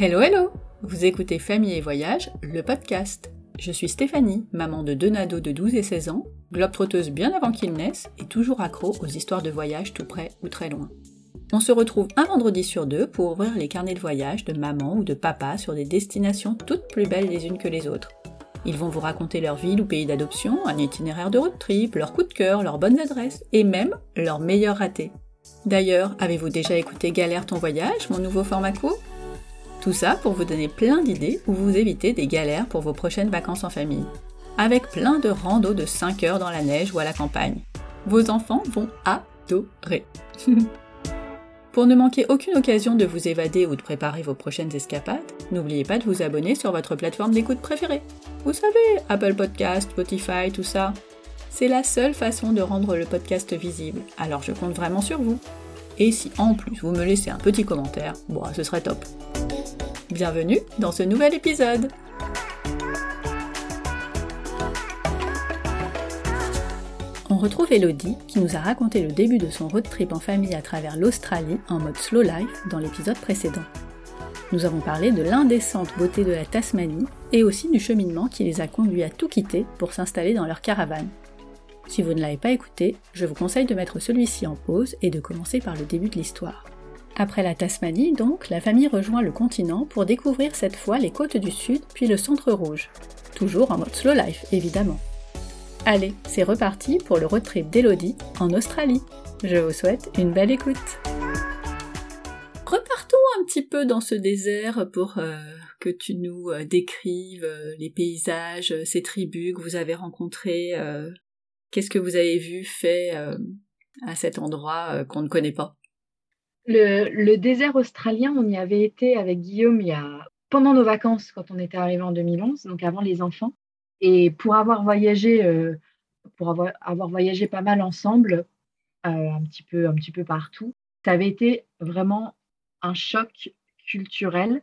Hello hello! Vous écoutez Famille et Voyage, le podcast. Je suis Stéphanie, maman de deux nados de 12 et 16 ans, globe-trotteuse bien avant qu'ils naissent et toujours accro aux histoires de voyage tout près ou très loin. On se retrouve un vendredi sur deux pour ouvrir les carnets de voyage de maman ou de papa sur des destinations toutes plus belles les unes que les autres. Ils vont vous raconter leur ville ou pays d'adoption, un itinéraire de road trip, leurs coups de cœur, leurs bonnes adresses et même leurs meilleurs ratés. D'ailleurs, avez-vous déjà écouté Galère ton voyage, mon nouveau format court ? Tout ça pour vous donner plein d'idées ou vous éviter des galères pour vos prochaines vacances en famille. Avec plein de randos de 5 heures dans la neige ou à la campagne. Vos enfants vont adorer. Pour ne manquer aucune occasion de vous évader ou de préparer vos prochaines escapades, n'oubliez pas de vous abonner sur votre plateforme d'écoute préférée. Vous savez, Apple Podcasts, Spotify, tout ça. C'est la seule façon de rendre le podcast visible, alors je compte vraiment sur vous. Et si en plus vous me laissez un petit commentaire, bon, ce serait top. Bienvenue dans ce nouvel épisode. On retrouve Élodie qui nous a raconté le début de son road trip en famille à travers l'Australie en mode slow life dans l'épisode précédent. Nous avons parlé de l'indécente beauté de la Tasmanie et aussi du cheminement qui les a conduits à tout quitter pour s'installer dans leur caravane. Si vous ne l'avez pas écouté, je vous conseille de mettre celui-ci en pause et de commencer par le début de l'histoire. Après la Tasmanie, donc, la famille rejoint le continent pour découvrir cette fois les côtes du sud, puis le centre rouge. Toujours en mode slow life, évidemment. Allez, c'est reparti pour le road trip d'Élodie en Australie. Je vous souhaite une belle écoute. Repartons un petit peu dans ce désert pour que tu nous décrives les paysages, ces tribus que vous avez rencontrées. Qu'est-ce que vous avez vu, fait à cet endroit qu'on ne connaît pas ? Le désert australien, on y avait été avec Guillaume pendant nos vacances quand on était arrivé en 2011, donc avant les enfants. Et pour avoir voyagé pas mal ensemble, un petit peu partout, ça avait été vraiment un choc culturel.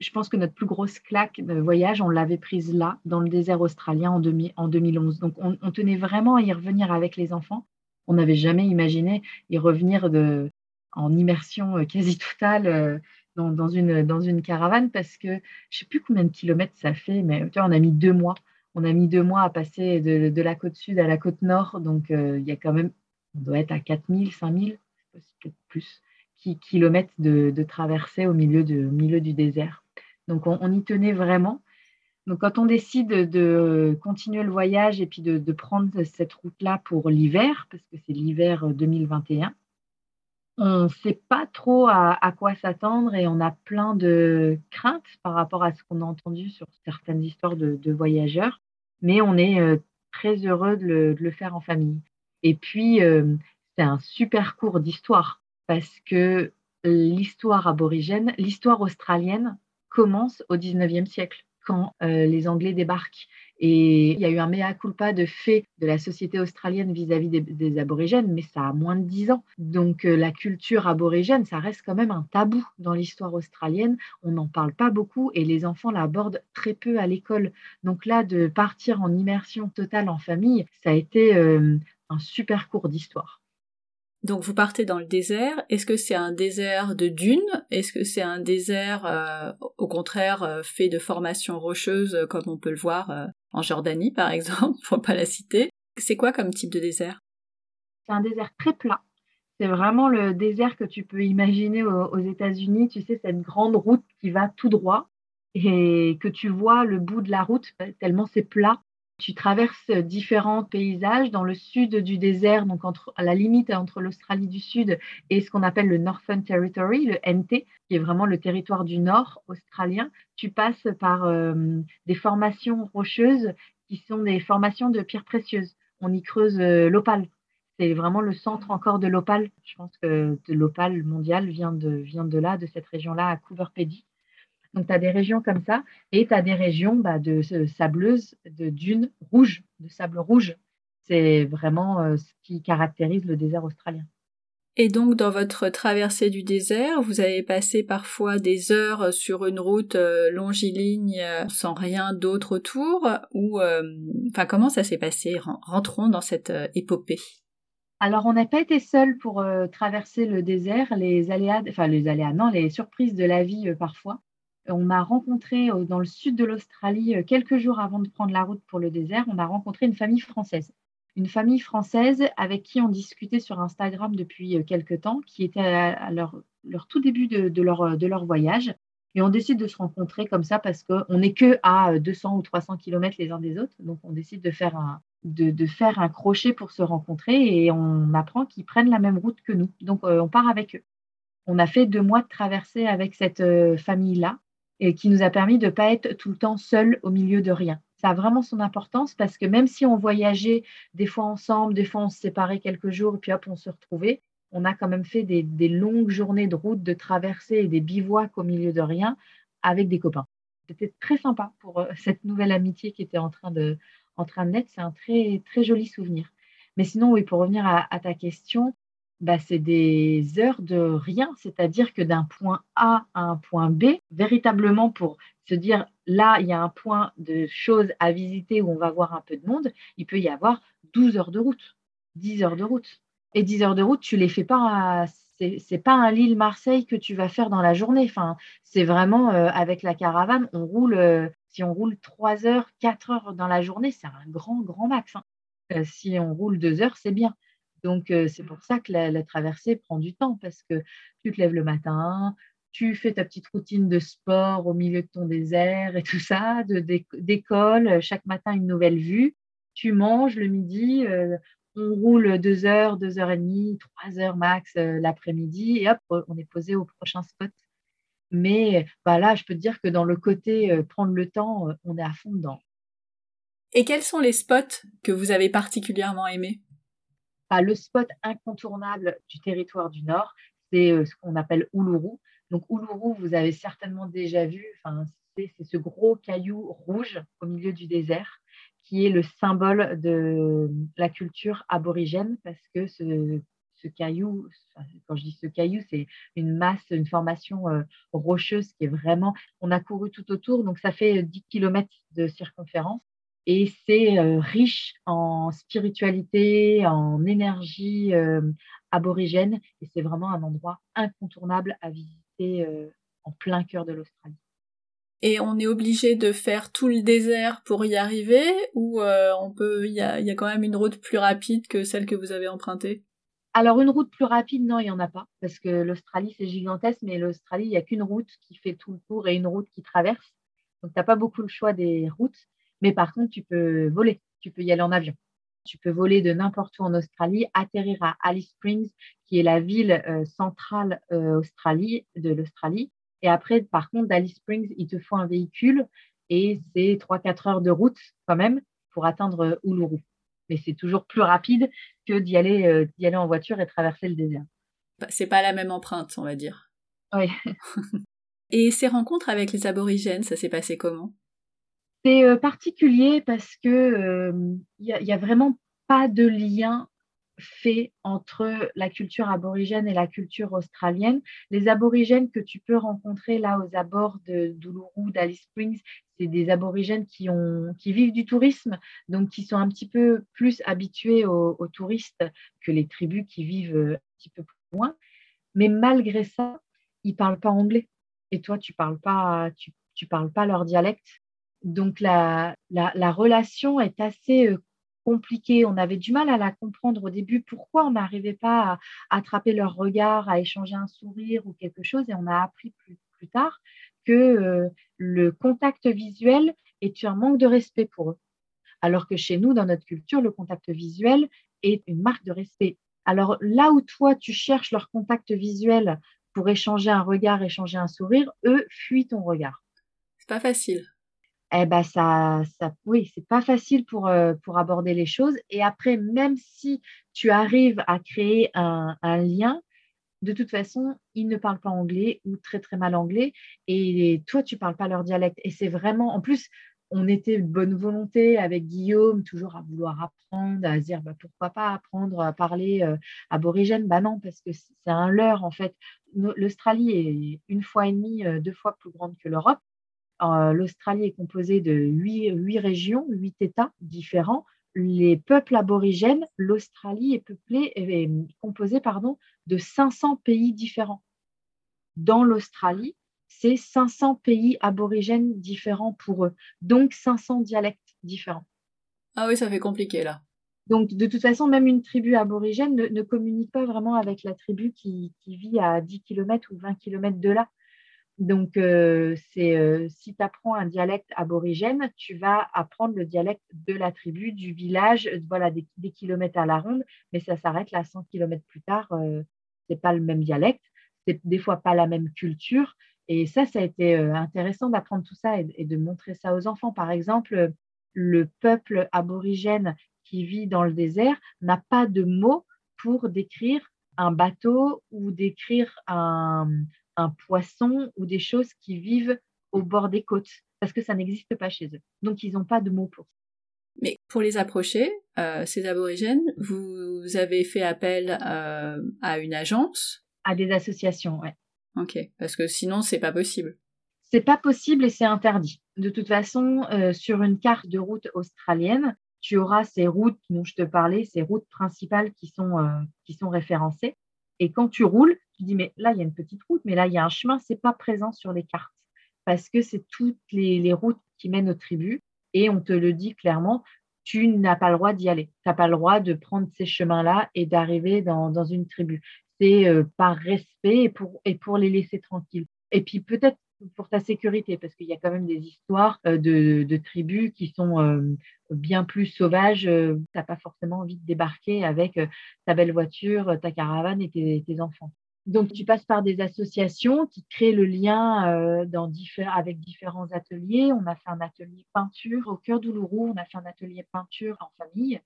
Je pense que notre plus grosse claque de voyage, on l'avait prise là, dans le désert australien en 2011. Donc on tenait vraiment à y revenir avec les enfants. On n'avait jamais imaginé y revenir en immersion quasi totale dans une caravane, parce que je ne sais plus combien de kilomètres ça fait, mais tu vois, on a mis deux mois à passer de la côte sud à la côte nord, donc il y a quand même, on doit être à 4000, 5000, peut-être plus, kilomètres de traversée au milieu du désert. Donc on y tenait vraiment. Donc quand on décide de continuer le voyage et puis de prendre cette route-là pour l'hiver, parce que c'est l'hiver 2021, on ne sait pas trop à quoi s'attendre et on a plein de craintes par rapport à ce qu'on a entendu sur certaines histoires de voyageurs, mais on est très heureux de le faire en famille. Et puis, c'est un super cours d'histoire parce que l'histoire australienne commence au 19e siècle quand les Anglais débarquent. Et il y a eu un mea culpa de fait de la société australienne vis-à-vis des aborigènes, mais ça a moins de 10 ans. Donc la culture aborigène, ça reste quand même un tabou dans l'histoire australienne. On n'en parle pas beaucoup et les enfants l'abordent très peu à l'école. Donc là, de partir en immersion totale en famille, ça a été un super cours d'histoire. Donc vous partez dans le désert. Est-ce que c'est un désert de dunes ? Est-ce que c'est un désert, au contraire, fait de formations rocheuses, comme on peut le voir en Jordanie, par exemple, pour ne pas la citer ? C'est quoi comme type de désert ? C'est un désert très plat. C'est vraiment le désert que tu peux imaginer aux États-Unis. Tu sais, cette grande route qui va tout droit et que tu vois le bout de la route tellement c'est plat. Tu traverses différents paysages dans le sud du désert, donc à la limite entre l'Australie du Sud et ce qu'on appelle le Northern Territory, le NT, qui est vraiment le territoire du Nord australien. Tu passes par des formations rocheuses qui sont des formations de pierres précieuses. On y creuse l'opale. C'est vraiment le centre encore de l'opale. Je pense que l'opale mondiale vient de là, de cette région-là, à Coober Pedy. Donc, tu as des régions comme ça et tu as des régions de sableuses, de dunes rouges, de sable rouge. C'est vraiment ce qui caractérise le désert australien. Et donc, dans votre traversée du désert, vous avez passé parfois des heures sur une route longiligne sans rien d'autre autour ou, comment ça s'est passé ? Rentrons dans cette épopée. Alors, on n'a pas été seuls pour les surprises de la vie parfois. On a rencontré dans le sud de l'Australie, quelques jours avant de prendre la route pour le désert, on a rencontré une famille française. Une famille française avec qui on discutait sur Instagram depuis quelques temps, qui était à leur tout début de leur voyage. Et on décide de se rencontrer comme ça parce qu'on n'est que à 200 ou 300 km les uns des autres. Donc, on décide de faire un crochet pour se rencontrer et on apprend qu'ils prennent la même route que nous. Donc, on part avec eux. On a fait 2 mois de traversée avec cette famille-là et qui nous a permis de ne pas être tout le temps seul au milieu de rien. Ça a vraiment son importance parce que même si on voyageait des fois ensemble, des fois on se séparait quelques jours et puis hop, on se retrouvait, on a quand même fait des longues journées de route, de traversée et des bivouacs au milieu de rien avec des copains. C'était très sympa pour cette nouvelle amitié qui était en train de naître. C'est un très, très joli souvenir. Mais sinon, oui, pour revenir à ta question, bah, c'est des heures de rien, c'est-à-dire que d'un point A à un point B, véritablement pour se dire là, il y a un point de choses à visiter où on va voir un peu de monde, il peut y avoir 12 heures de route, 10 heures de route. Et 10 heures de route, tu les fais pas, c'est pas un Lille-Marseille que tu vas faire dans la journée. Enfin, c'est vraiment avec la caravane, on roule, si on roule 3 heures, 4 heures dans la journée, c'est un grand, grand max. Hein. Si on roule 2 heures, c'est bien. Donc, c'est pour ça que la traversée prend du temps parce que tu te lèves le matin, tu fais ta petite routine de sport au milieu de ton désert et tout ça, d'école, chaque matin une nouvelle vue, tu manges le midi, on roule 2 heures, 2 heures et demie, 3 heures max l'après-midi et hop, on est posé au prochain spot. Mais bah là, je peux te dire que dans le côté prendre le temps, on est à fond dedans. Et quels sont les spots que vous avez particulièrement aimés ? Ah, le spot incontournable du territoire du Nord, c'est ce qu'on appelle Uluru. Donc Uluru, vous avez certainement déjà vu, c'est ce gros caillou rouge au milieu du désert qui est le symbole de la culture aborigène parce que ce caillou, quand je dis ce caillou, c'est une masse, une formation rocheuse qui est vraiment… On a couru tout autour, donc ça fait 10 km de circonférence. Et c'est riche en spiritualité, en énergie aborigène. Et c'est vraiment un endroit incontournable à visiter en plein cœur de l'Australie. Et on est obligé de faire tout le désert pour y arriver ou il y a quand même une route plus rapide que celle que vous avez empruntée ? Alors, une route plus rapide, non, il n'y en a pas. Parce que l'Australie, c'est gigantesque, mais l'Australie, il n'y a qu'une route qui fait tout le tour et une route qui traverse. Donc, tu n'as pas beaucoup le choix des routes. Mais par contre, tu peux voler, tu peux y aller en avion. Tu peux voler de n'importe où en Australie, atterrir à Alice Springs, qui est la ville centrale de l'Australie. Et après, par contre, d'Alice Springs, il te faut un véhicule et c'est 3-4 heures de route quand même pour atteindre Uluru. Mais c'est toujours plus rapide que d'y aller en voiture et traverser le désert. C'est pas la même empreinte, on va dire. Oui. Et ces rencontres avec les aborigènes, ça s'est passé comment ? C'est particulier parce que il y a vraiment pas de lien fait entre la culture aborigène et la culture australienne. Les aborigènes que tu peux rencontrer là aux abords d'Uluru, d'Alice Springs, c'est des aborigènes qui vivent du tourisme, donc qui sont un petit peu plus habitués aux touristes que les tribus qui vivent un petit peu plus loin. Mais malgré ça, ils parlent pas anglais. Et toi, tu parles pas leur dialecte. Donc, la relation est assez compliquée. On avait du mal à la comprendre au début. Pourquoi on n'arrivait pas à attraper leur regard, à échanger un sourire ou quelque chose ? Et on a appris plus tard que le contact visuel est un manque de respect pour eux. Alors que chez nous, dans notre culture, le contact visuel est une marque de respect. Alors, là où toi, tu cherches leur contact visuel pour échanger un regard, échanger un sourire, eux fuient ton regard. C'est pas facile. Eh ben oui, c'est pas facile pour aborder les choses. Et après, même si tu arrives à créer un lien, de toute façon, ils ne parlent pas anglais ou très, très mal anglais. Et toi, tu parles pas leur dialecte. Et c'est vraiment… En plus, on était de bonne volonté avec Guillaume, toujours à vouloir apprendre, à se dire bah, pourquoi pas apprendre à parler aborigène. Bah non, parce que c'est un leurre, en fait. L'Australie est 1,5 fois, 2 fois plus grande que l'Europe. L'Australie est composée de 8 régions, 8 États différents. Les peuples aborigènes, l'Australie est composée de 500 pays différents. Dans l'Australie, c'est 500 pays aborigènes différents pour eux. Donc, 500 dialectes différents. Ah oui, ça fait compliqué, là. Donc, de toute façon, même une tribu aborigène ne communique pas vraiment avec la tribu qui vit à 10 km ou 20 km de là. Donc, si tu apprends un dialecte aborigène, tu vas apprendre le dialecte de la tribu, du village, voilà, des kilomètres à la ronde, mais ça s'arrête là, 100 kilomètres plus tard, c'est pas le même dialecte, c'est des fois pas la même culture. Et ça a été intéressant d'apprendre tout ça et de montrer ça aux enfants. Par exemple, le peuple aborigène qui vit dans le désert n'a pas de mots pour décrire un bateau ou décrire un poisson ou des choses qui vivent au bord des côtes, parce que ça n'existe pas chez eux. Donc, ils n'ont pas de mots pour ça. Mais pour les approcher, ces aborigènes, vous avez fait appel à une agence ? À des associations, oui. Ok, parce que sinon, c'est pas possible. C'est pas possible et c'est interdit. De toute façon, sur une carte de route australienne, tu auras ces routes dont je te parlais, ces routes principales qui sont référencées. Et quand tu roules, tu dis, mais là, il y a une petite route, mais là, il y a un chemin, c'est pas présent sur les cartes parce que c'est toutes les routes qui mènent aux tribus et on te le dit clairement, tu n'as pas le droit d'y aller. Tu n'as pas le droit de prendre ces chemins-là et d'arriver dans une tribu. C'est par respect et pour les laisser tranquilles. Et puis peut-être pour ta sécurité, parce qu'il y a quand même des histoires de tribus qui sont bien plus sauvages. Tu n'as pas forcément envie de débarquer avec ta belle voiture, ta caravane et tes enfants. Donc, tu passes par des associations qui créent le lien avec différents ateliers. On a fait un atelier peinture au cœur d'Uluru, on a fait un atelier peinture en famille.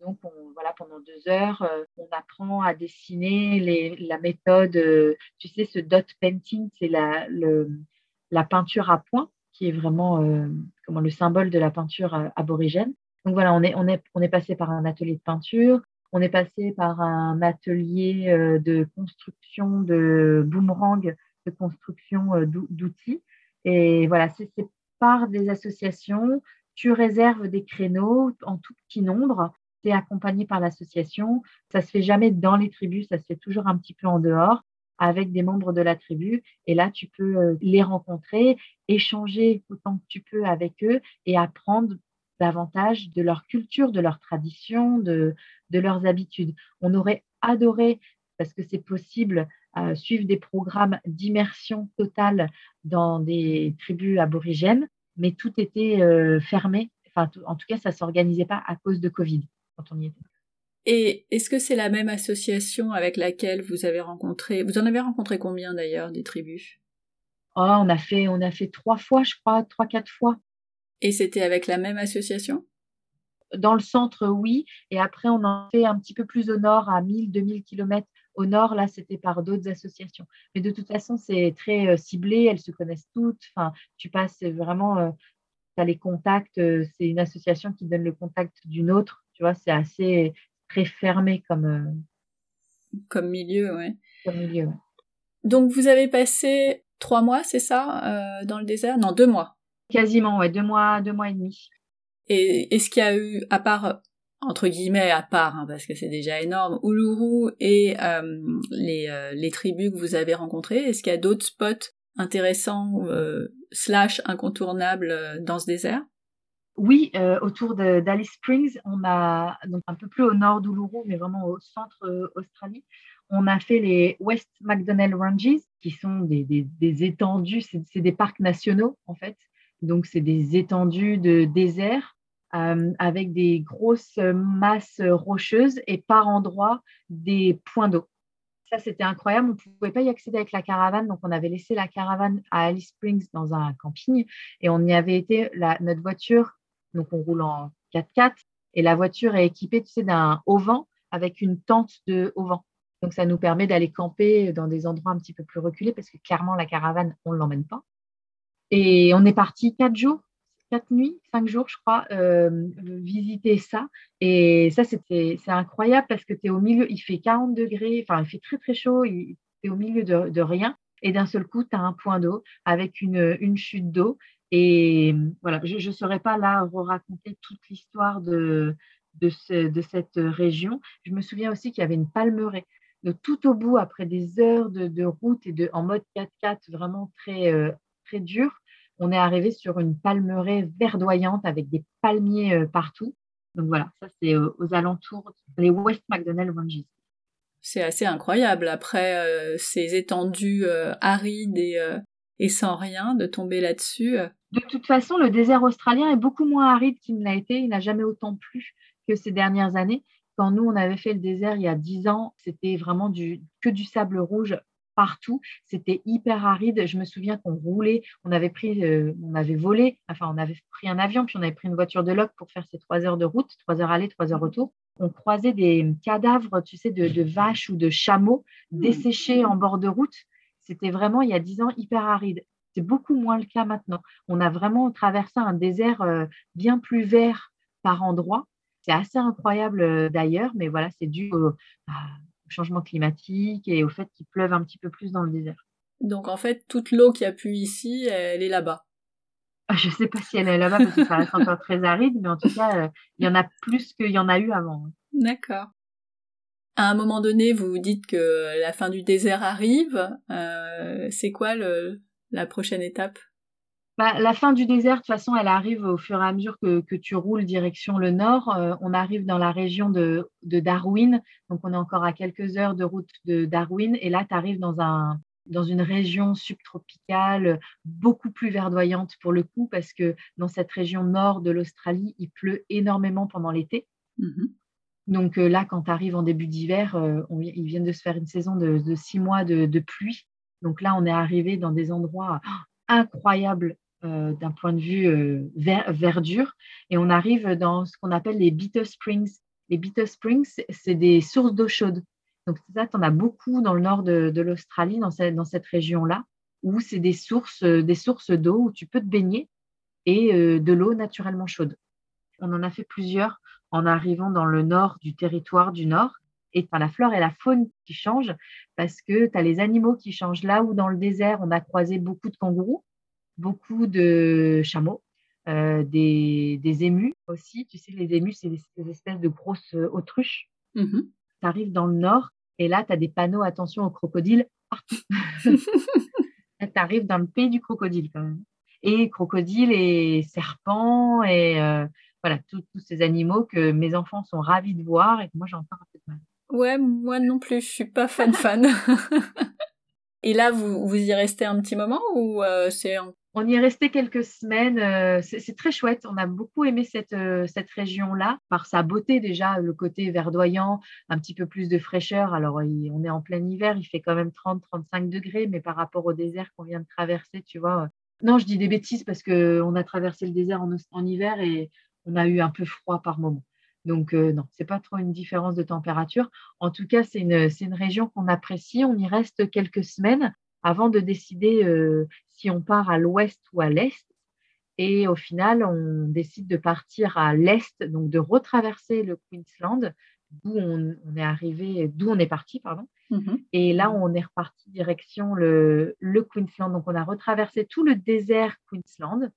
Donc, pendant 2 heures, on apprend à dessiner la méthode, tu sais, ce dot painting, c'est la peinture à points qui est vraiment le symbole de la peinture aborigène. Donc, voilà, on est passé par un atelier de peinture. On est passé par un atelier de construction de boomerang, de construction d'outils. Et voilà, c'est par des associations. Tu réserves des créneaux en tout petit nombre. Tu es accompagné par l'association. Ça ne se fait jamais dans les tribus, ça se fait toujours un petit peu en dehors avec des membres de la tribu. Et là, tu peux les rencontrer, échanger autant que tu peux avec eux et apprendre davantage de leur culture, de leur tradition, de leurs habitudes. On aurait adoré, parce que c'est possible, suivre des programmes d'immersion totale dans des tribus aborigènes, mais tout était fermé. Enfin, en tout cas, ça ne s'organisait pas à cause de Covid quand on y était. Et est-ce que c'est la même association avec laquelle vous avez rencontré... Vous en avez rencontré combien d'ailleurs, des tribus ? On a fait 3 fois, je crois, 3-4 fois. Et c'était avec la même association ? Dans le centre, oui. Et après, on en fait un petit peu plus au nord, à 1000-2000 km au nord. Là, c'était par d'autres associations. Mais de toute façon, c'est très ciblé. Elles se connaissent toutes. Enfin, tu passes vraiment... tu as les contacts. C'est une association qui donne le contact d'une autre. Tu vois, c'est assez très fermé comme milieu, oui. Comme milieu, ouais. Donc, vous avez passé 3 mois, c'est ça, dans le désert ? Non, 2 mois. Quasiment, ouais, 2 mois et demi. Et est-ce qu'il y a eu, à part, entre guillemets, parce que c'est déjà énorme, Uluru et les tribus que vous avez rencontrées, est-ce qu'il y a d'autres spots intéressants / incontournables dans ce désert ? Oui, autour d'Alice Springs, on a, donc un peu plus au nord d'Uluru, mais vraiment au centre Australie, on a fait les West McDonnell Ranges, qui sont des étendues, c'est des parcs nationaux, en fait. Donc, c'est des étendues de désert avec des grosses masses rocheuses et par endroits des points d'eau. Ça, c'était incroyable. On ne pouvait pas y accéder avec la caravane. Donc, on avait laissé la caravane à Alice Springs dans un camping et on y avait été, notre voiture. Donc, on roule en 4x4 et la voiture est équipée, tu sais, d'un auvent avec une tente de auvent. Donc, ça nous permet d'aller camper dans des endroits un petit peu plus reculés parce que clairement, la caravane, on ne l'emmène pas. Et on est parti 4 jours, 5 nuits, je crois, visiter ça. Et ça, c'est incroyable parce que tu es au milieu, il fait 40 degrés, enfin, il fait très, très chaud, tu es au milieu de rien. Et d'un seul coup, tu as un point d'eau avec une chute d'eau. Et voilà, je ne saurais pas là raconter toute l'histoire de cette région. Je me souviens aussi qu'il y avait une palmeraie. tout au bout, après des heures de route et en mode 4x4 vraiment très, très dur, on est arrivé sur une palmeraie verdoyante avec des palmiers partout. Donc voilà, ça c'est aux alentours des West McDonnell Ranges. C'est assez incroyable, après ces étendues arides et sans rien, de tomber là-dessus. De toute façon, le désert australien est beaucoup moins aride qu'il ne l'a été. Il n'a jamais autant plu que ces dernières années. Quand nous, on avait fait le désert il y a 10 ans, c'était vraiment que du sable rouge partout. C'était hyper aride. Je me souviens qu'on roulait, on avait pris un avion, puis on avait pris une voiture de loc pour faire ces 3 heures de route, 3 heures aller, 3 heures retour. On croisait des cadavres, tu sais, de vaches ou de chameaux desséchés en bord de route. C'était vraiment, il y a 10 ans, hyper aride. C'est beaucoup moins le cas maintenant. On a vraiment traversé un désert bien plus vert par endroits. C'est assez incroyable d'ailleurs, mais voilà, c'est dû au changement climatique et au fait qu'il pleuve un petit peu plus dans le désert. Donc en fait, toute l'eau qui a plu ici, elle est là-bas. Je ne sais pas si elle est là-bas parce que ça reste encore très aride, mais en tout cas, il y en a plus qu'il y en a eu avant. D'accord. À un moment donné, vous dites que la fin du désert arrive. C'est quoi la prochaine étape ? La fin du désert, de toute façon, elle arrive au fur et à mesure que tu roules direction le nord. On arrive dans la région de Darwin, donc on est encore à quelques heures de route de Darwin. Et là, tu arrives dans une région subtropicale, beaucoup plus verdoyante pour le coup, parce que dans cette région nord de l'Australie, il pleut énormément pendant l'été. Mm-hmm. Donc là, quand tu arrives en début d'hiver, ils viennent de se faire une saison de 6 mois de pluie. Donc là, on est arrivé dans des endroits incroyables d'un point de vue verdure. Et on arrive dans ce qu'on appelle les Bitter Springs. Les Bitter Springs, c'est des sources d'eau chaude. Donc ça, tu en as beaucoup dans le nord de l'Australie, dans cette région-là, où c'est des sources d'eau où tu peux te baigner et de l'eau naturellement chaude. On en a fait plusieurs en arrivant dans le nord du territoire du nord. Et t'as la flore et la faune qui changent parce que tu as les animaux qui changent. Là où dans le désert, on a croisé beaucoup de kangourous, beaucoup de chameaux, des émus aussi. Tu sais, les émus, c'est des espèces de grosses autruches. Mm-hmm. Tu arrives dans le nord et là, tu as des panneaux « Attention aux crocodiles » partout. Tu arrives dans le pays du crocodile quand même. Et crocodiles et serpents et voilà, tous ces animaux que mes enfants sont ravis de voir et que moi, j'ai encore un peu de mal. Ouais, moi non plus, je suis pas fan. Et là, vous y restez un petit moment ou c'est... On y est resté quelques semaines. C'est très chouette. On a beaucoup aimé cette région-là par sa beauté déjà, le côté verdoyant, un petit peu plus de fraîcheur. Alors, on est en plein hiver, il fait quand même 30-35 degrés, mais par rapport au désert qu'on vient de traverser, tu vois. Non, je dis des bêtises parce qu'on a traversé le désert en hiver et on a eu un peu froid par moment. Donc, non, ce n'est pas trop une différence de température. En tout cas, c'est une région qu'on apprécie. On y reste quelques semaines avant de décider si on part à l'ouest ou à l'est. Et au final, on décide de partir à l'est, donc de retraverser le Queensland, d'où on est parti, pardon. Mm-hmm. Et là, on est reparti direction le Queensland. Donc, on a retraversé tout le désert Queensland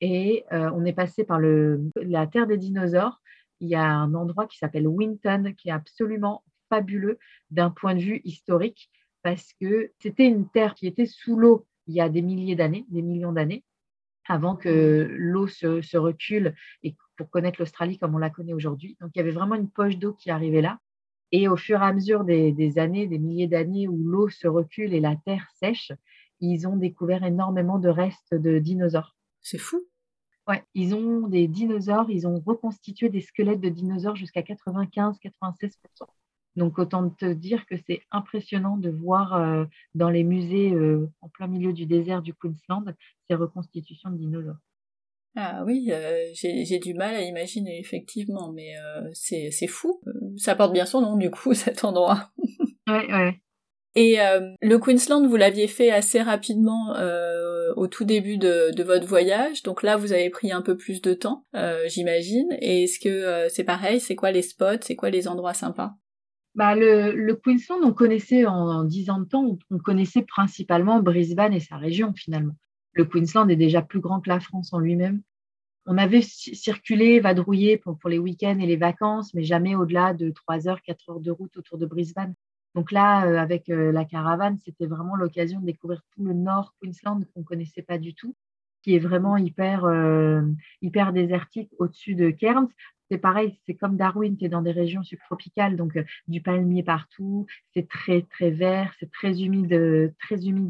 et on est passé par la terre des dinosaures. Il y a un endroit qui s'appelle Winton, qui est absolument fabuleux d'un point de vue historique, parce que c'était une terre qui était sous l'eau il y a des milliers d'années, des millions d'années, avant que l'eau se recule et pour connaître l'Australie comme on la connaît aujourd'hui. Donc, il y avait vraiment une poche d'eau qui arrivait là. Et au fur et à mesure des années, des milliers d'années où l'eau se recule et la terre sèche, ils ont découvert énormément de restes de dinosaures. C'est fou. Ouais, ils ont des dinosaures, ils ont reconstitué des squelettes de dinosaures jusqu'à 95-96%. Donc, autant te dire que c'est impressionnant de voir dans les musées en plein milieu du désert du Queensland ces reconstitutions de dinosaures. Ah oui, j'ai du mal à imaginer, effectivement, mais c'est fou. Ça porte bien son nom, du coup, cet endroit. Ouais. Et le Queensland, vous l'aviez fait assez rapidement au tout début de votre voyage, donc là vous avez pris un peu plus de temps, j'imagine, et est-ce que c'est pareil, c'est quoi les spots, c'est quoi les endroits sympas ? Le Queensland, on connaissait en 10 ans de temps, on connaissait principalement Brisbane et sa région finalement. Le Queensland est déjà plus grand que la France en lui-même. On avait circulé, vadrouillé pour les week-ends et les vacances, mais jamais au-delà de 3 heures, 4 heures de route autour de Brisbane. Donc là, avec la caravane, c'était vraiment l'occasion de découvrir tout le nord Queensland qu'on ne connaissait pas du tout, qui est vraiment hyper désertique au-dessus de Cairns. C'est pareil, c'est comme Darwin, tu es dans des régions subtropicales, donc du palmier partout, c'est très, très vert, c'est très humide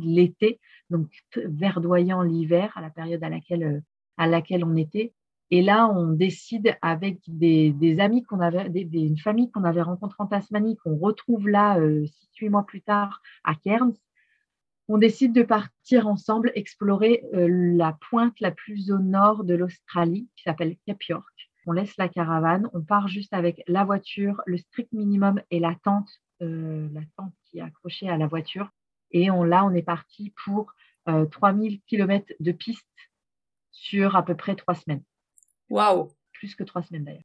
l'été, donc verdoyant l'hiver, à la période à laquelle on était. Et là, on décide avec des amis qu'on avait, une famille qu'on avait rencontrée en Tasmanie, qu'on retrouve là 6-8 mois plus tard à Cairns. On décide de partir ensemble explorer la pointe la plus au nord de l'Australie, qui s'appelle Cape York. On laisse la caravane, on part juste avec la voiture, le strict minimum et la tente qui est accrochée à la voiture. Et on est parti pour 3000 km de piste sur à peu près 3 semaines. Wow. Plus que 3 semaines d'ailleurs.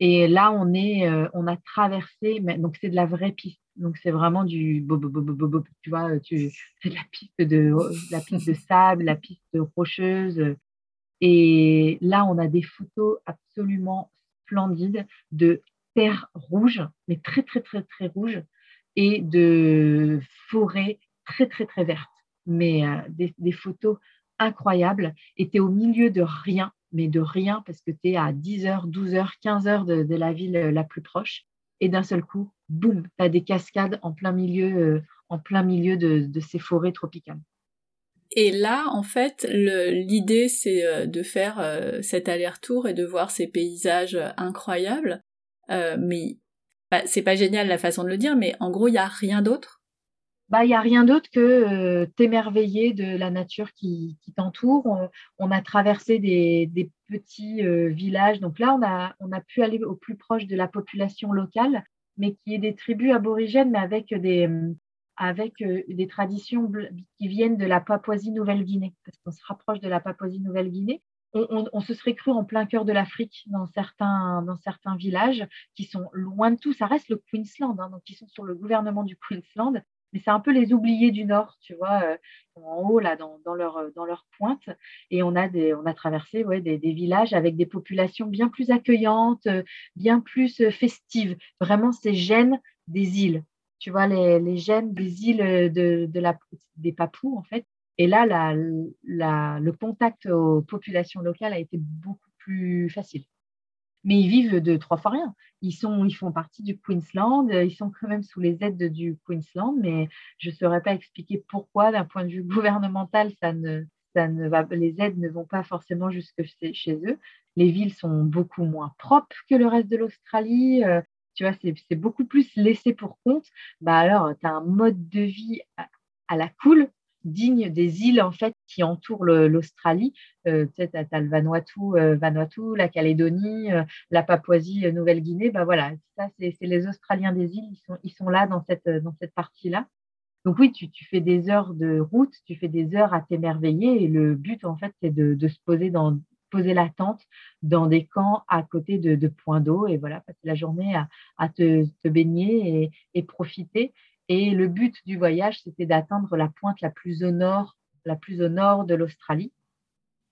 Et là, on a traversé, mais, donc c'est de la vraie piste. Donc c'est vraiment du bob, tu vois, c'est de la piste de sable, la piste rocheuse. Et là, on a des photos absolument splendides de terre rouge, mais très très très très rouge, et de forêts très très très vertes. Mais des photos incroyables. Et t'es au milieu de rien. Mais de rien, parce que tu es à 10h, 12h, 15h de la ville la plus proche. Et d'un seul coup, boum, tu as des cascades en plein milieu de ces forêts tropicales. Et là, en fait, l'idée, c'est de faire cet aller-retour et de voir ces paysages incroyables. Mais bah, c'est pas génial la façon de le dire, mais en gros, il n'y a rien d'autre. Bah, il n'y a rien d'autre que t'émerveiller de la nature qui t'entoure. On a traversé des petits villages. Donc là, on a pu aller au plus proche de la population locale, mais qui est des tribus aborigènes, mais avec des traditions qui viennent de la Papouasie-Nouvelle-Guinée, parce qu'on se rapproche de la Papouasie-Nouvelle-Guinée. On se serait cru en plein cœur de l'Afrique dans certains villages qui sont loin de tout. Ça reste le Queensland, hein, donc ils sont sur le gouvernement du Queensland. Mais c'est un peu les oubliés du Nord, tu vois, en haut, là, dans leur pointe. Et on a traversé des villages avec des populations bien plus accueillantes, bien plus festives. Vraiment, ces gènes des îles. Tu vois, les gènes des îles des Papous, en fait. Et là, le contact aux populations locales a été beaucoup plus facile. Mais ils vivent de 3 fois rien. Ils font partie du Queensland, ils sont quand même sous les aides du Queensland, mais je ne saurais pas expliquer pourquoi, d'un point de vue gouvernemental, les aides ne vont pas forcément jusque chez eux. Les villes sont beaucoup moins propres que le reste de l'Australie. Tu vois, c'est beaucoup plus laissé pour compte. Bah alors, tu as un mode de vie à la cool, digne des îles en fait qui entourent l'Australie. Peut-être tu as le Vanuatu, la Calédonie, la Papouasie-Nouvelle-Guinée. Bah voilà, ça c'est les Australiens des îles. Ils sont là dans cette partie-là. Donc oui, tu fais des heures de route, tu fais des heures à t'émerveiller. Et le but en fait c'est de se poser la tente dans des camps à côté de points d'eau et voilà passer la journée à te baigner et profiter. Et le but du voyage, c'était d'atteindre la pointe la plus au nord de l'Australie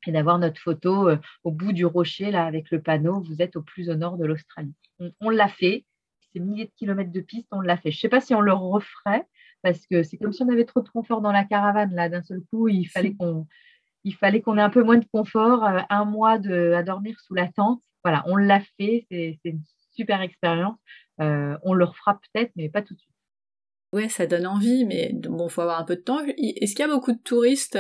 et d'avoir notre photo au bout du rocher, là, avec le panneau, vous êtes au plus au nord de l'Australie. On l'a fait, ces milliers de kilomètres de pistes, on l'a fait. Je ne sais pas si on le referait, parce que c'est comme si on avait trop de confort dans la caravane, là, d'un seul coup, il fallait qu'on ait un peu moins de confort, 1 mois à dormir sous la tente. Voilà, on l'a fait, c'est une super expérience. On le refera peut-être, mais pas tout de suite. Ouais, ça donne envie, mais bon, faut avoir un peu de temps. Est-ce qu'il y a beaucoup de touristes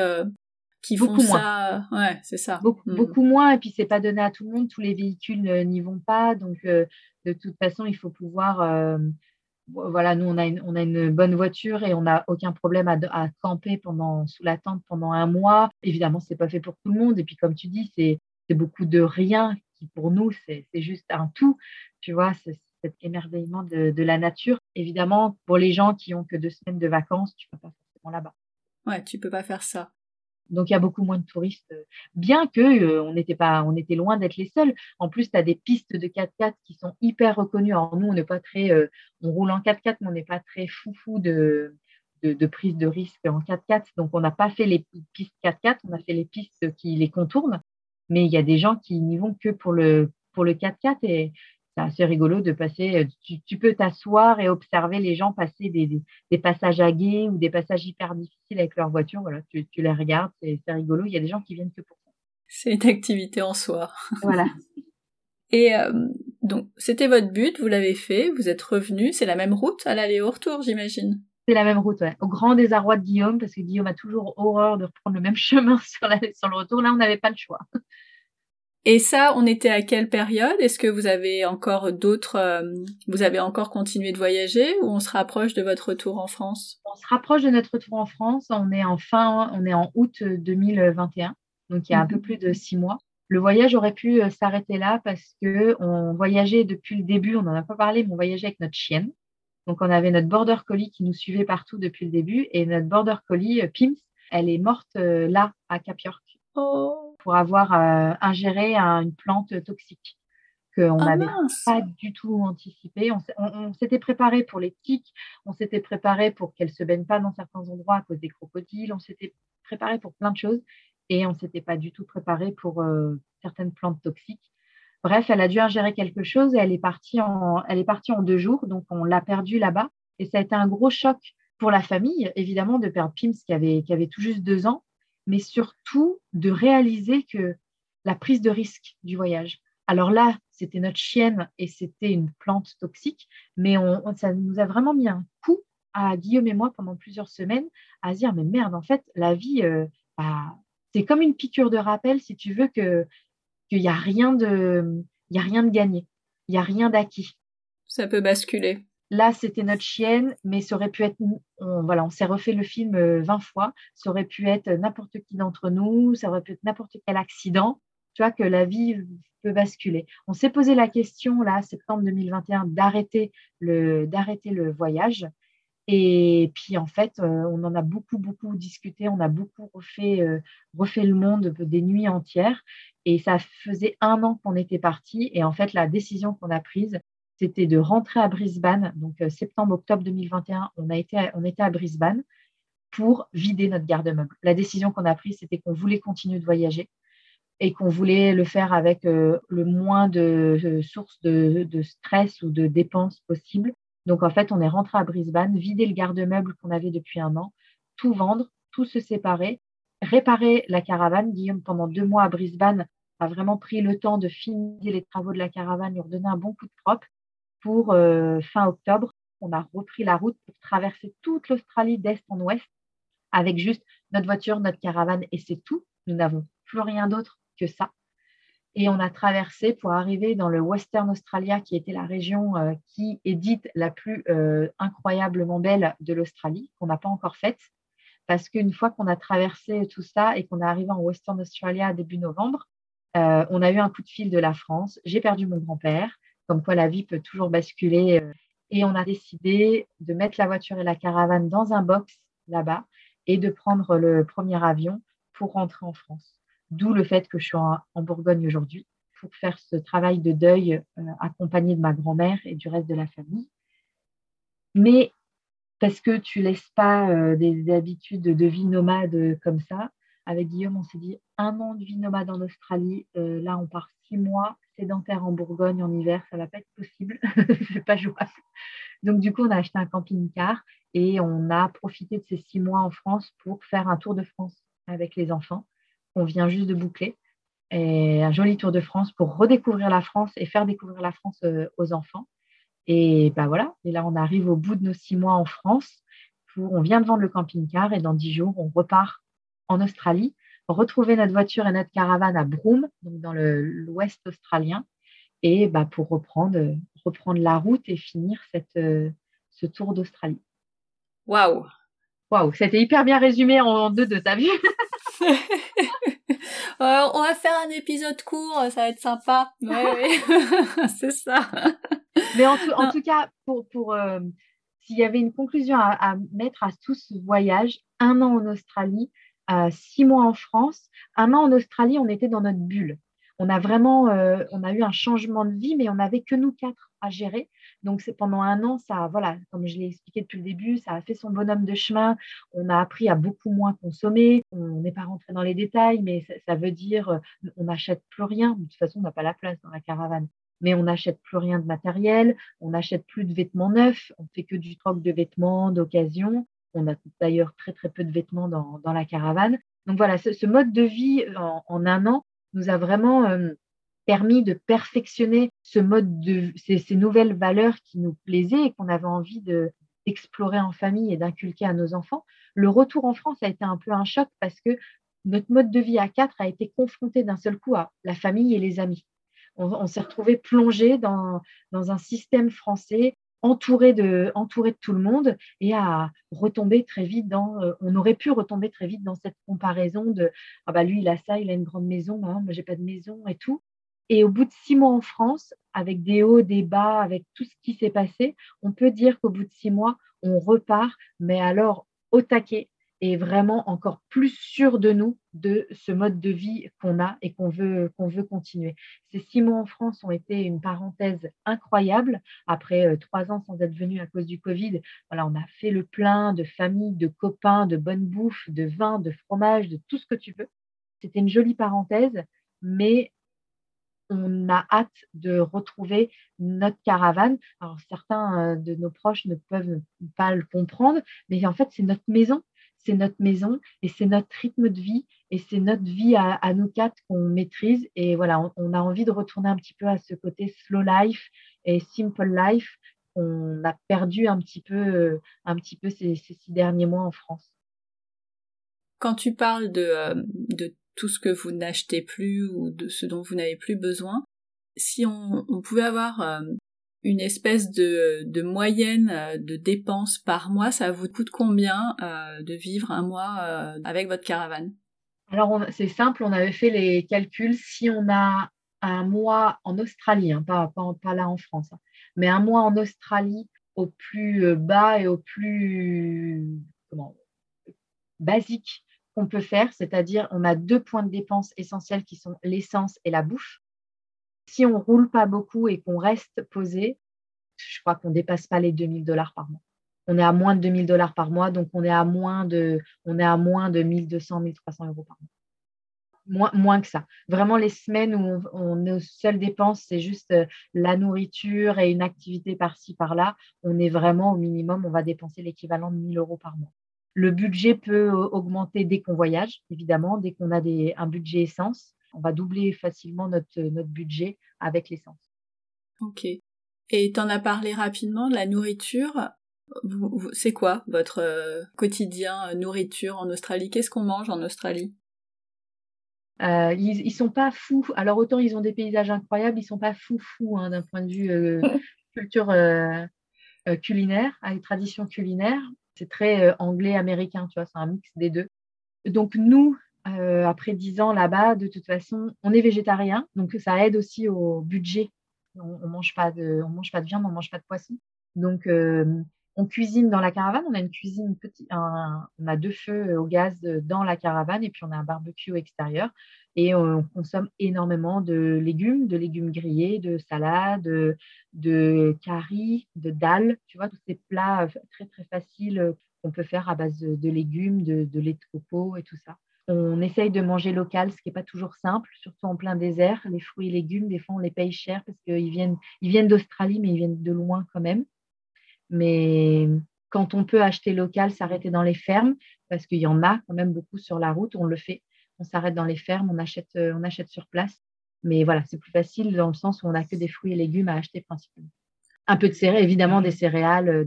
qui font ça ? Ouais, c'est ça. Beaucoup moins, et puis c'est pas donné à tout le monde. Tous les véhicules n'y vont pas, donc de toute façon, il faut pouvoir. Voilà, nous on a une bonne voiture et on n'a aucun problème à camper sous la tente pendant 1 mois. Évidemment, c'est pas fait pour tout le monde, et puis comme tu dis, c'est beaucoup de rien qui pour nous c'est juste un tout, tu vois. Cet émerveillement de la nature. Évidemment, pour les gens qui n'ont que 2 semaines de vacances, tu ne peux pas forcément là-bas. Ouais, tu ne peux pas faire ça. Donc, il y a beaucoup moins de touristes, bien qu'on était loin d'être les seuls. En plus, tu as des pistes de 4x4 qui sont hyper reconnues. Alors, nous, on n'est pas très... on roule en 4x4, mais on n'est pas très foufou de prise de risque en 4x4. Donc, on n'a pas fait les pistes 4x4, on a fait les pistes qui les contournent. Mais il y a des gens qui n'y vont que pour le 4x4 et c'est assez rigolo de passer, tu peux t'asseoir et observer les gens passer des passages à gué ou des passages hyper difficiles avec leur voiture, voilà, tu les regardes, c'est rigolo, il y a des gens qui viennent que pour ça. C'est une activité en soi. Voilà. Et donc, c'était votre but, vous l'avez fait, vous êtes revenu, c'est la même route à l'aller au retour, j'imagine. C'est la même route, ouais. Au grand désarroi de Guillaume, parce que Guillaume a toujours horreur de reprendre le même chemin sur le retour. Là, on n'avait pas le choix. Et ça, on était à quelle période ? Est-ce que vous avez encore vous avez encore continué de voyager ou on se rapproche de votre retour en France ? On se rapproche de notre retour en France. On est en août 2021, donc il y a un peu plus de 6 mois. Le voyage aurait pu s'arrêter là parce que on voyageait depuis le début, on n'en a pas parlé, mais on voyageait avec notre chienne. Donc, on avait notre border collie qui nous suivait partout depuis le début. Et notre border collie, Pimps, elle est morte là, à Cape York, pour avoir ingéré une plante toxique qu'on n'avait pas du tout anticipée. On s'était préparé pour les tiques, on s'était préparé pour qu'elle ne se baigne pas dans certains endroits à cause des crocodiles, on s'était préparé pour plein de choses et on ne s'était pas du tout préparé pour certaines plantes toxiques. Bref, elle a dû ingérer quelque chose et elle est partie en 2 jours, donc on l'a perdue là-bas. Et ça a été un gros choc pour la famille, évidemment, de perdre Pims qui avait tout juste 2 ans, mais surtout de réaliser que la prise de risque du voyage. Alors là, c'était notre chienne et c'était une plante toxique, mais ça nous a vraiment mis un coup à Guillaume et moi pendant plusieurs semaines à se dire, mais merde, en fait, la vie, c'est comme une piqûre de rappel, si tu veux, qu'il n'y a rien de gagné, il n'y a rien d'acquis. Ça peut basculer. Là, c'était notre chienne, mais ça aurait pu être... on s'est refait le film 20 fois, ça aurait pu être n'importe qui d'entre nous, ça aurait pu être n'importe quel accident, tu vois, que la vie peut basculer. On s'est posé la question, là, septembre 2021, d'arrêter le voyage. Et puis, en fait, on en a beaucoup, beaucoup discuté. On a beaucoup refait le monde des nuits entières. Et ça faisait 1 an qu'on était partis. Et en fait, la décision qu'on a prise, c'était de rentrer à Brisbane. Donc, septembre-octobre 2021, on était à Brisbane pour vider notre garde-meuble. La décision qu'on a prise, c'était qu'on voulait continuer de voyager et qu'on voulait le faire avec le moins de sources de stress ou de dépenses possible. Donc, en fait, on est rentré à Brisbane, vider le garde-meuble qu'on avait depuis 1 an, tout vendre, tout se séparer, réparer la caravane. Guillaume, pendant 2 mois à Brisbane, a vraiment pris le temps de finir les travaux de la caravane, lui redonner un bon coup de propre pour fin octobre. On a repris la route pour traverser toute l'Australie d'est en ouest avec juste notre voiture, notre caravane et c'est tout. Nous n'avons plus rien d'autre que ça. Et on a traversé pour arriver dans le Western Australia, qui était la région qui est dite la plus incroyablement belle de l'Australie, qu'on n'a pas encore faite. Parce qu'une fois qu'on a traversé tout ça et qu'on est arrivé en Western Australia début novembre, on a eu un coup de fil de la France. J'ai perdu mon grand-père, comme quoi la vie peut toujours basculer. Et on a décidé de mettre la voiture et la caravane dans un box là-bas et de prendre le premier avion pour rentrer en France. D'où le fait que je suis en Bourgogne aujourd'hui pour faire ce travail de deuil accompagné de ma grand-mère et du reste de la famille. Mais parce que tu ne laisses pas des habitudes de vie nomade comme ça, avec Guillaume, on s'est dit 1 an de vie nomade en Australie. Là, on part 6 mois sédentaire en Bourgogne en hiver. Ça ne va pas être possible. C'est pas jouable. Donc, du coup, on a acheté un camping-car et on a profité de ces 6 mois en France pour faire un tour de France avec les enfants. On vient juste de boucler et un joli tour de France pour redécouvrir la France et faire découvrir la France aux enfants. Et ben voilà, et là on arrive au bout de nos 6 mois en France. On vient de vendre le camping-car et dans 10 jours on repart en Australie, retrouver notre voiture et notre caravane à Broome, donc dans l'ouest australien, et ben pour reprendre la route et finir ce tour d'Australie. Waouh! Waouh, c'était hyper bien résumé en 2-2, t'as vu? On va faire un épisode court, ça va être sympa. Ouais. C'est ça. Mais en tout cas, pour s'il y avait une conclusion à mettre à tout ce voyage, 1 an en Australie, 6 mois en France, 1 an en Australie, on était dans notre bulle. On a vraiment, on a eu un changement de vie, mais on n'avait que nous 4 à gérer. Donc, pendant 1 an, ça, voilà, comme je l'ai expliqué depuis le début, ça a fait son bonhomme de chemin. On a appris à beaucoup moins consommer. On n'est pas rentré dans les détails, mais ça veut dire on n'achète plus rien. De toute façon, on n'a pas la place dans la caravane. mais on n'achète plus rien de matériel, on n'achète plus de vêtements neufs, on ne fait que du troc de vêtements d'occasion. On a d'ailleurs très, très peu de vêtements dans la caravane. Donc voilà, ce mode de vie en un an nous a vraiment permis de perfectionner ce mode de ces nouvelles valeurs qui nous plaisaient et qu'on avait envie d'explorer en famille et d'inculquer à nos enfants. Le retour en France a été un peu un choc parce que notre mode de vie à quatre a été confronté d'un seul coup à la famille et les amis. On s'est retrouvé plongé dans un système français entouré de tout le monde et à retomber très vite on aurait pu retomber très vite dans cette comparaison de « Ah bah lui, il a ça, il a une grande maison, moi, j'ai pas de maison et tout ». Et au bout de 6 mois en France, avec des hauts, des bas, avec tout ce qui s'est passé, on peut dire qu'au bout de 6 mois, on repart, mais alors au taquet et vraiment encore plus sûr de nous, de ce mode de vie qu'on a et qu'on veut continuer. Ces 6 mois en France ont été une parenthèse incroyable. Après 3 ans sans être venus à cause du Covid, voilà, on a fait le plein de familles, de copains, de bonne bouffe, de vin, de fromage, de tout ce que tu veux. C'était une jolie parenthèse, mais on a hâte de retrouver notre caravane. Alors certains de nos proches ne peuvent pas le comprendre, mais en fait, c'est notre maison. C'est notre maison et c'est notre rythme de vie et c'est notre vie à nous quatre qu'on maîtrise. Et voilà, on a envie de retourner un petit peu à ce côté slow life et simple life qu'on a perdu un petit peu ces 6 derniers mois en France. Quand tu parles de tout ce que vous n'achetez plus ou de ce dont vous n'avez plus besoin, si on pouvait avoir une espèce de moyenne de dépenses par mois, ça vous coûte combien de vivre un mois avec votre caravane ? Alors, c'est simple, on avait fait les calculs. Si on a un mois en Australie, hein, pas là en France, hein, mais un mois en Australie au plus bas et au plus basique qu'on peut faire, c'est-à-dire on a 2 points de dépenses essentiels qui sont l'essence et la bouffe. Si on ne roule pas beaucoup et qu'on reste posé, je crois qu'on ne dépasse pas les $2,000 par mois. On est à moins de $2,000 par mois, donc on est à moins de 1,200-1,300 € par mois. Moins que ça. Vraiment, les semaines où nos seules dépenses, c'est juste la nourriture et une activité par-ci, par-là, on est vraiment au minimum, on va dépenser l'équivalent de 1,000 € par mois. Le budget peut augmenter dès qu'on voyage, évidemment, dès qu'on a un budget essence. On va doubler facilement notre budget avec l'essence. Ok. Et tu en as parlé rapidement, la nourriture. C'est quoi votre quotidien nourriture en Australie ? Qu'est-ce qu'on mange en Australie ? Ils ne sont pas fous. Alors, autant ils ont des paysages incroyables, ils ne sont pas fous hein, d'un point de vue culture culinaire, avec tradition culinaire. C'est très anglais-américain, tu vois, c'est un mix des deux. Donc, nous... après 10 ans là-bas, de toute façon, on est végétarien, donc ça aide aussi au budget. On mange pas de viande, on mange pas de poisson. Donc, on cuisine dans la caravane. On a une cuisine petite, on a 2 feux au gaz dans la caravane et puis on a un barbecue extérieur. Et on consomme énormément de légumes grillés, de salades, de caries, de dalles. Tu vois, tous ces plats très très faciles qu'on peut faire à base de légumes, de lait de coco et tout ça. On essaye de manger local, ce qui n'est pas toujours simple, surtout en plein désert. Les fruits et légumes, des fois, on les paye cher parce qu'ils viennent d'Australie, mais ils viennent de loin quand même. Mais quand on peut acheter local, s'arrêter dans les fermes, parce qu'il y en a quand même beaucoup sur la route, on le fait. On s'arrête dans les fermes, on achète sur place. Mais voilà, c'est plus facile dans le sens où on n'a que des fruits et légumes à acheter principalement. Un peu de céréales, évidemment, des céréales,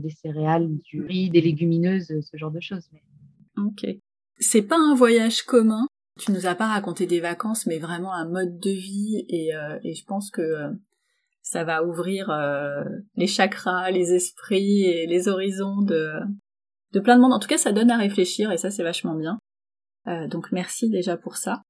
du riz, des légumineuses, ce genre de choses. Mais... Ok. C'est pas un voyage commun. Tu nous as pas raconté des vacances, mais vraiment un mode de vie. Et je pense que ça va ouvrir les chakras, les esprits et les horizons de plein de monde. En tout cas, ça donne à réfléchir et ça, c'est vachement bien. Donc, merci déjà pour ça.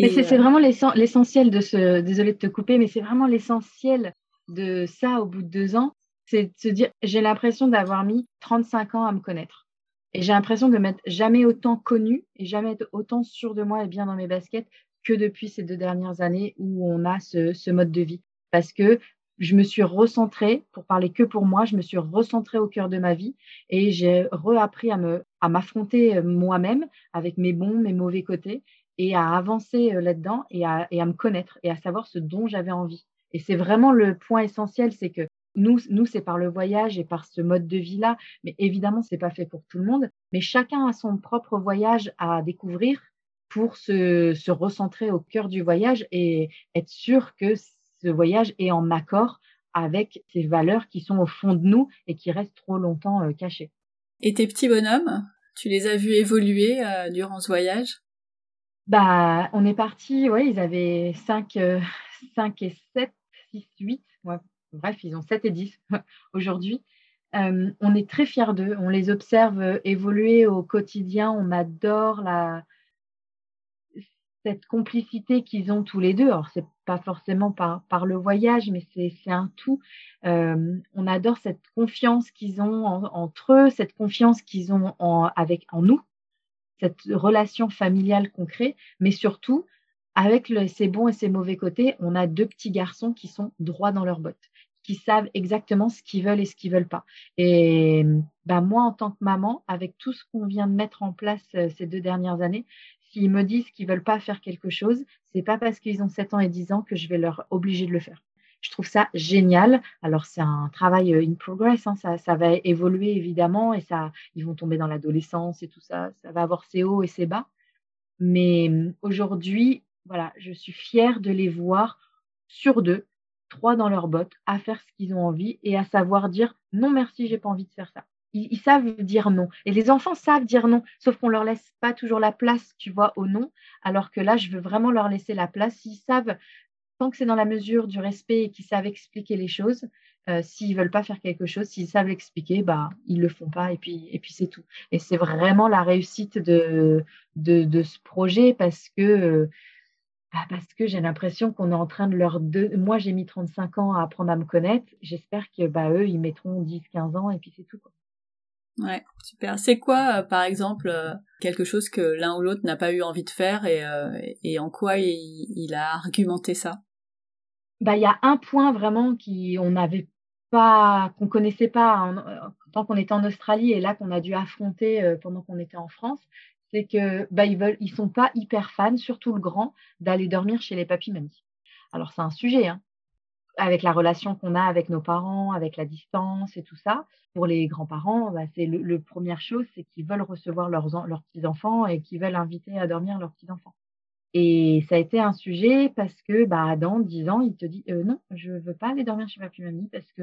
Mais c'est vraiment l'essentiel de ce... Désolée de te couper, mais c'est vraiment l'essentiel de ça au bout de 2 ans. C'est de se dire, j'ai l'impression d'avoir mis 35 ans à me connaître. Et j'ai l'impression de m'être jamais autant connue et jamais être autant sûre de moi et bien dans mes baskets que depuis ces 2 dernières années où on a ce mode de vie. Parce que je me suis recentrée, pour parler que pour moi, je me suis recentrée au cœur de ma vie et j'ai reappris à m'affronter moi-même avec mes bons, mes mauvais côtés et à avancer là-dedans et à me connaître et à savoir ce dont j'avais envie. Et c'est vraiment le point essentiel, c'est que nous, c'est par le voyage et par ce mode de vie-là, mais évidemment, c'est pas fait pour tout le monde, mais chacun a son propre voyage à découvrir pour se recentrer au cœur du voyage et être sûr que ce voyage est en accord avec ces valeurs qui sont au fond de nous et qui restent trop longtemps cachées. Et tes petits bonhommes, tu les as vus évoluer durant ce voyage ? Bah, on est partis, ouais, ils avaient 5 et 7, 6, 8, ouais. Bref, ils ont 7 et 10 aujourd'hui. On est très fiers d'eux. On les observe évoluer au quotidien. On adore cette complicité qu'ils ont tous les deux. Alors, ce n'est pas forcément par le voyage, mais c'est un tout. On adore cette confiance qu'ils ont entre eux, cette confiance qu'ils ont en nous, cette relation familiale qu'on crée, mais surtout, avec ses bons et ses mauvais côtés, on a deux petits garçons qui sont droits dans leurs bottes, qui savent exactement ce qu'ils veulent et ce qu'ils veulent pas. Et ben moi, en tant que maman, avec tout ce qu'on vient de mettre en place ces 2 dernières années, s'ils me disent qu'ils veulent pas faire quelque chose, c'est pas parce qu'ils ont 7 ans et 10 ans que je vais leur obliger de le faire. Je trouve ça génial. Alors, c'est un travail in progress, hein, ça va évoluer évidemment, et ça, ils vont tomber dans l'adolescence et tout ça, ça va avoir ses hauts et ses bas. Mais aujourd'hui, voilà, je suis fière de les voir sur 2, 3 dans leurs bottes, à faire ce qu'ils ont envie et à savoir dire non merci, j'ai pas envie de faire ça. Ils savent dire non. Et les enfants savent dire non, sauf qu'on leur laisse pas toujours la place, tu vois, au non. Alors que là, je veux vraiment leur laisser la place. Ils savent, tant que c'est dans la mesure du respect et qu'ils savent expliquer les choses, s'ils veulent pas faire quelque chose, s'ils savent l'expliquer, bah, ils le font pas et puis c'est tout. Et c'est vraiment la réussite de ce projet parce que j'ai l'impression qu'on est en train de leur... Moi, j'ai mis 35 ans à apprendre à me connaître. J'espère que eux, ils mettront 10, 15 ans et puis c'est tout, quoi. Ouais, super. C'est quoi, par exemple, quelque chose que l'un ou l'autre n'a pas eu envie de faire et en quoi il a argumenté ça ? Bah, il y a un point vraiment qu'on connaissait pas tant qu'on était en Australie et là qu'on a dû affronter pendant qu'on était en France. C'est que ils sont pas hyper fans, surtout le grand, d'aller dormir chez les papis-mamies. Alors c'est un sujet, hein, avec la relation qu'on a avec nos parents, avec la distance et tout ça. Pour les grands-parents, c'est le première chose, c'est qu'ils veulent recevoir leurs petits-enfants et qu'ils veulent inviter à dormir leurs petits-enfants. Et ça a été un sujet parce que dans 10 ans, il te dit non, je veux pas aller dormir chez papi-mamie parce que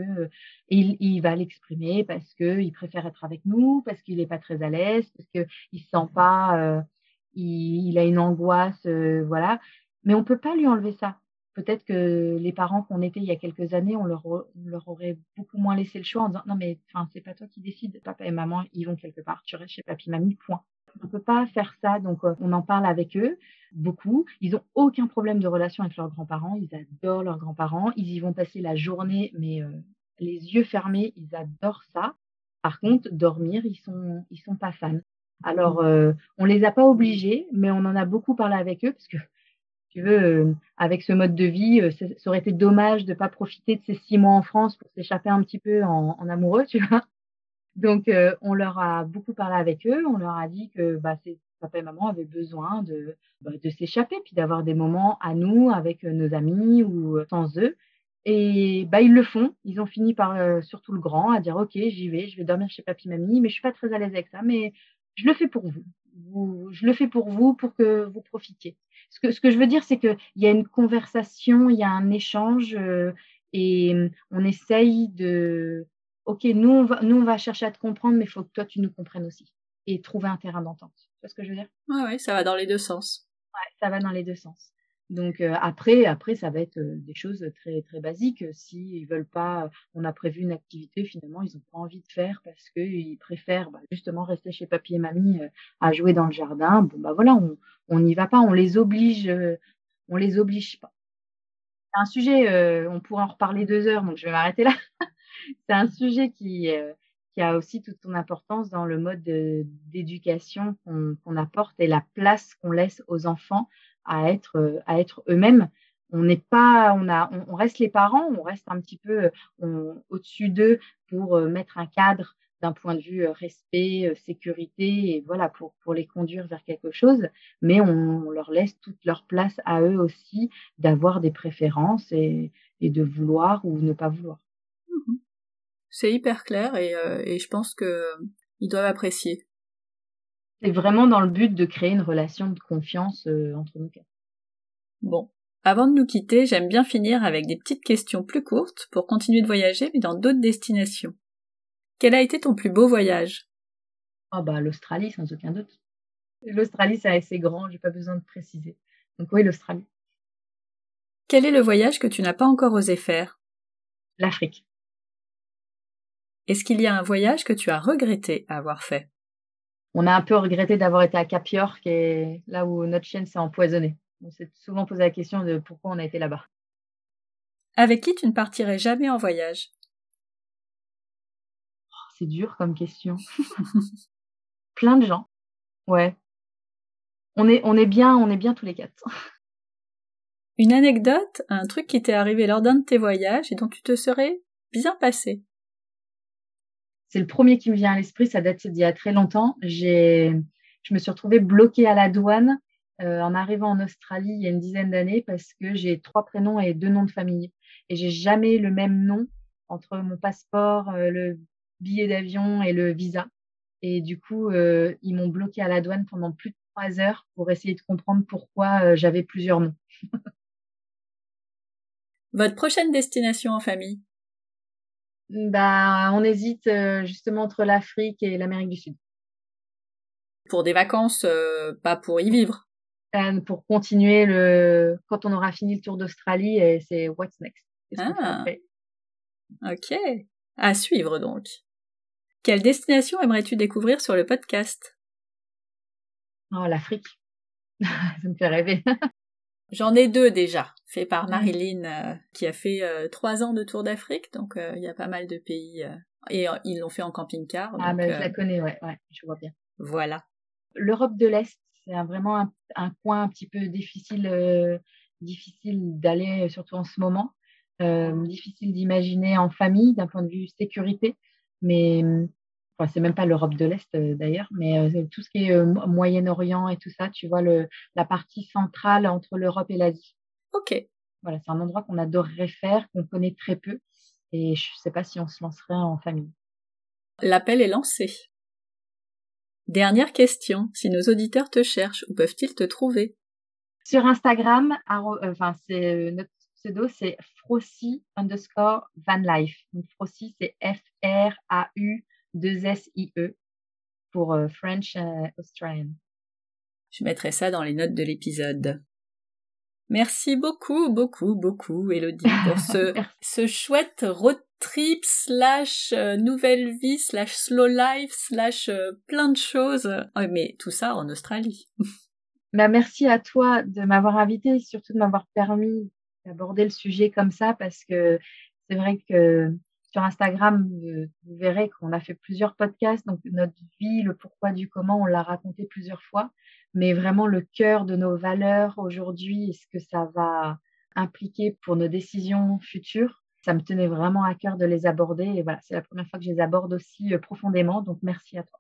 il va l'exprimer, parce que il préfère être avec nous, parce qu'il est pas très à l'aise, parce que il se sent pas, il a une angoisse, voilà. Mais on peut pas lui enlever ça. Peut-être que les parents qu'on était il y a quelques années, on leur aurait beaucoup moins laissé le choix en disant non mais enfin c'est pas toi qui décides, papa et maman ils vont quelque part, tu restes chez papi-mamie, point. On peut pas faire ça, donc on en parle avec eux beaucoup. Ils ont aucun problème de relation avec leurs grands-parents, ils adorent leurs grands-parents, ils y vont passer la journée, mais les yeux fermés, ils adorent ça. Par contre, dormir, ils sont pas fans. Alors, on les a pas obligés, mais on en a beaucoup parlé avec eux parce que, tu veux, avec ce mode de vie, ça aurait été dommage de pas profiter de ces 6 mois en France pour s'échapper un petit peu en amoureux, tu vois. Donc, on leur a beaucoup parlé avec eux. On leur a dit que papa et maman avaient besoin de s'échapper, puis d'avoir des moments à nous, avec nos amis ou sans eux. Et ils le font. Ils ont fini par, surtout le grand, à dire « Ok, j'y vais, je vais dormir chez papi-mamie, mais je suis pas très à l'aise avec ça, mais je le fais pour vous. Je le fais pour que vous profitiez. » Ce que je veux dire, c'est qu'il y a une conversation, il y a un échange et on essaye de... Ok, nous on va chercher à te comprendre, mais il faut que toi tu nous comprennes aussi et trouver un terrain d'entente. Tu vois ce que je veux dire ? Ouais, ça va dans les deux sens. Ouais, ça va dans les deux sens. Donc après ça va être des choses très très basiques. Si ils veulent pas, on a prévu une activité, finalement ils ont pas envie de faire parce que ils préfèrent justement rester chez papy et mamie à jouer dans le jardin. Bon voilà, on n'y va pas, on les oblige pas. C'est un sujet, on pourrait en reparler 2 heures, donc je vais m'arrêter là. C'est un sujet qui a aussi toute son importance dans le mode d'éducation qu'on apporte et la place qu'on laisse aux enfants à être eux-mêmes. On n'est pas, on reste les parents, on reste un petit peu au-dessus d'eux pour mettre un cadre d'un point de vue respect, sécurité, et voilà, pour les conduire vers quelque chose. Mais on leur laisse toute leur place à eux aussi d'avoir des préférences et et de vouloir ou ne pas vouloir. Mmh. C'est hyper clair et je pense qu'ils doivent apprécier. C'est vraiment dans le but de créer une relation de confiance entre nous quatre. Bon, avant de nous quitter, j'aime bien finir avec des petites questions plus courtes pour continuer de voyager, mais dans d'autres destinations. Quel a été ton plus beau voyage ? Ah bah l'Australie, sans aucun doute. L'Australie, c'est assez grand, j'ai pas besoin de préciser. Donc oui, l'Australie. Quel est le voyage que tu n'as pas encore osé faire ? L'Afrique. Est-ce qu'il y a un voyage que tu as regretté avoir fait ? On a un peu regretté d'avoir été à Cape York, et là où notre chienne s'est empoisonnée. On s'est souvent posé la question de pourquoi on a été là-bas. Avec qui tu ne partirais jamais en voyage ? Oh, c'est dur comme question. Plein de gens. Ouais. On est bien tous les quatre. Une anecdote, un truc qui t'est arrivé lors d'un de tes voyages et dont tu te serais bien passé. C'est le premier qui me vient à l'esprit, ça date d'il y a très longtemps. Je me suis retrouvée bloquée à la douane en arrivant en Australie il y a une dizaine d'années parce que j'ai 3 prénoms et 2 noms de famille. Et j'ai jamais le même nom entre mon passeport, le billet d'avion et le visa. Et du coup, ils m'ont bloquée à la douane pendant plus de 3 heures pour essayer de comprendre pourquoi j'avais plusieurs noms. Votre prochaine destination en famille ? Bah, on hésite justement entre l'Afrique et l'Amérique du Sud. Pour des vacances, pas pour y vivre. Pour continuer quand on aura fini le tour d'Australie, et c'est what's next. C'est ok. À suivre donc. Quelle destination aimerais-tu découvrir sur le podcast ? Oh, l'Afrique. Ça me fait rêver. J'en ai 2 déjà, fait par Marilyn, qui a fait 3 ans de tour d'Afrique, donc il y a pas mal de pays, et ils l'ont fait en camping-car. Donc, je la connais, ouais, je vois bien. Voilà. L'Europe de l'Est, c'est vraiment un coin un petit peu difficile d'aller, surtout en ce moment, difficile d'imaginer en famille d'un point de vue sécurité, mais enfin, c'est même pas l'Europe de l'Est d'ailleurs, mais tout ce qui est Moyen-Orient et tout ça, tu vois, la partie centrale entre l'Europe et l'Asie. Ok. Voilà, c'est un endroit qu'on adorerait faire, qu'on connaît très peu, et je sais pas si on se lancerait en famille. L'appel est lancé. Dernière question, si nos auditeurs te cherchent, où peuvent-ils te trouver ? Sur Instagram, notre pseudo, c'est frossi_vanlife. Donc frossi, c'est F-R-A-U-2-S-I-E pour French Australian. Je mettrai ça dans les notes de l'épisode. Merci beaucoup, Élodie, pour ce chouette road trip / nouvelle vie / slow life / plein de choses. Oh, mais tout ça en Australie. Bah, merci à toi de m'avoir invitée, surtout de m'avoir permis d'aborder le sujet comme ça, parce que c'est vrai que sur Instagram, vous verrez qu'on a fait plusieurs podcasts, donc notre vie, le pourquoi du comment, on l'a raconté plusieurs fois, mais vraiment le cœur de nos valeurs aujourd'hui et ce que ça va impliquer pour nos décisions futures, ça me tenait vraiment à cœur de les aborder, et voilà, c'est la première fois que je les aborde aussi profondément, donc merci à toi.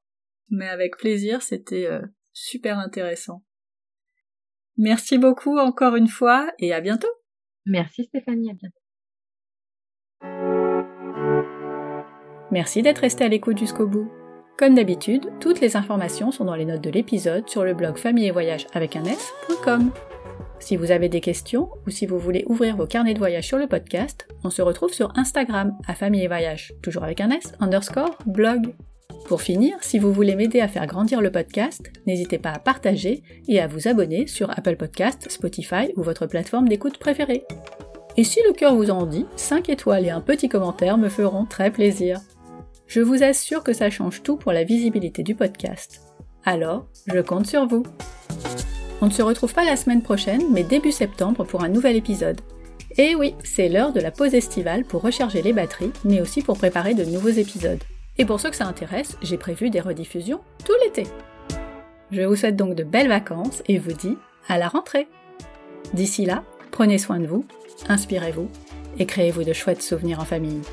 Mais avec plaisir, c'était super intéressant. Merci beaucoup encore une fois, et à bientôt. Merci Stéphanie, à bientôt. Merci d'être resté à l'écoute jusqu'au bout. Comme d'habitude, toutes les informations sont dans les notes de l'épisode sur le blog famille et voyage avec un s.com. Si vous avez des questions ou si vous voulez ouvrir vos carnets de voyage sur le podcast, on se retrouve sur Instagram à famille et voyage, toujours avec un s_blog. Pour finir, si vous voulez m'aider à faire grandir le podcast, n'hésitez pas à partager et à vous abonner sur Apple Podcasts, Spotify ou votre plateforme d'écoute préférée. Et si le cœur vous en dit, 5 étoiles et un petit commentaire me feront très plaisir. Je vous assure que ça change tout pour la visibilité du podcast. Alors, je compte sur vous. On ne se retrouve pas la semaine prochaine, mais début septembre pour un nouvel épisode. Et oui, c'est l'heure de la pause estivale pour recharger les batteries, mais aussi pour préparer de nouveaux épisodes. Et pour ceux que ça intéresse, j'ai prévu des rediffusions tout l'été. Je vous souhaite donc de belles vacances et vous dis à la rentrée. D'ici là, prenez soin de vous, inspirez-vous et créez-vous de chouettes souvenirs en famille.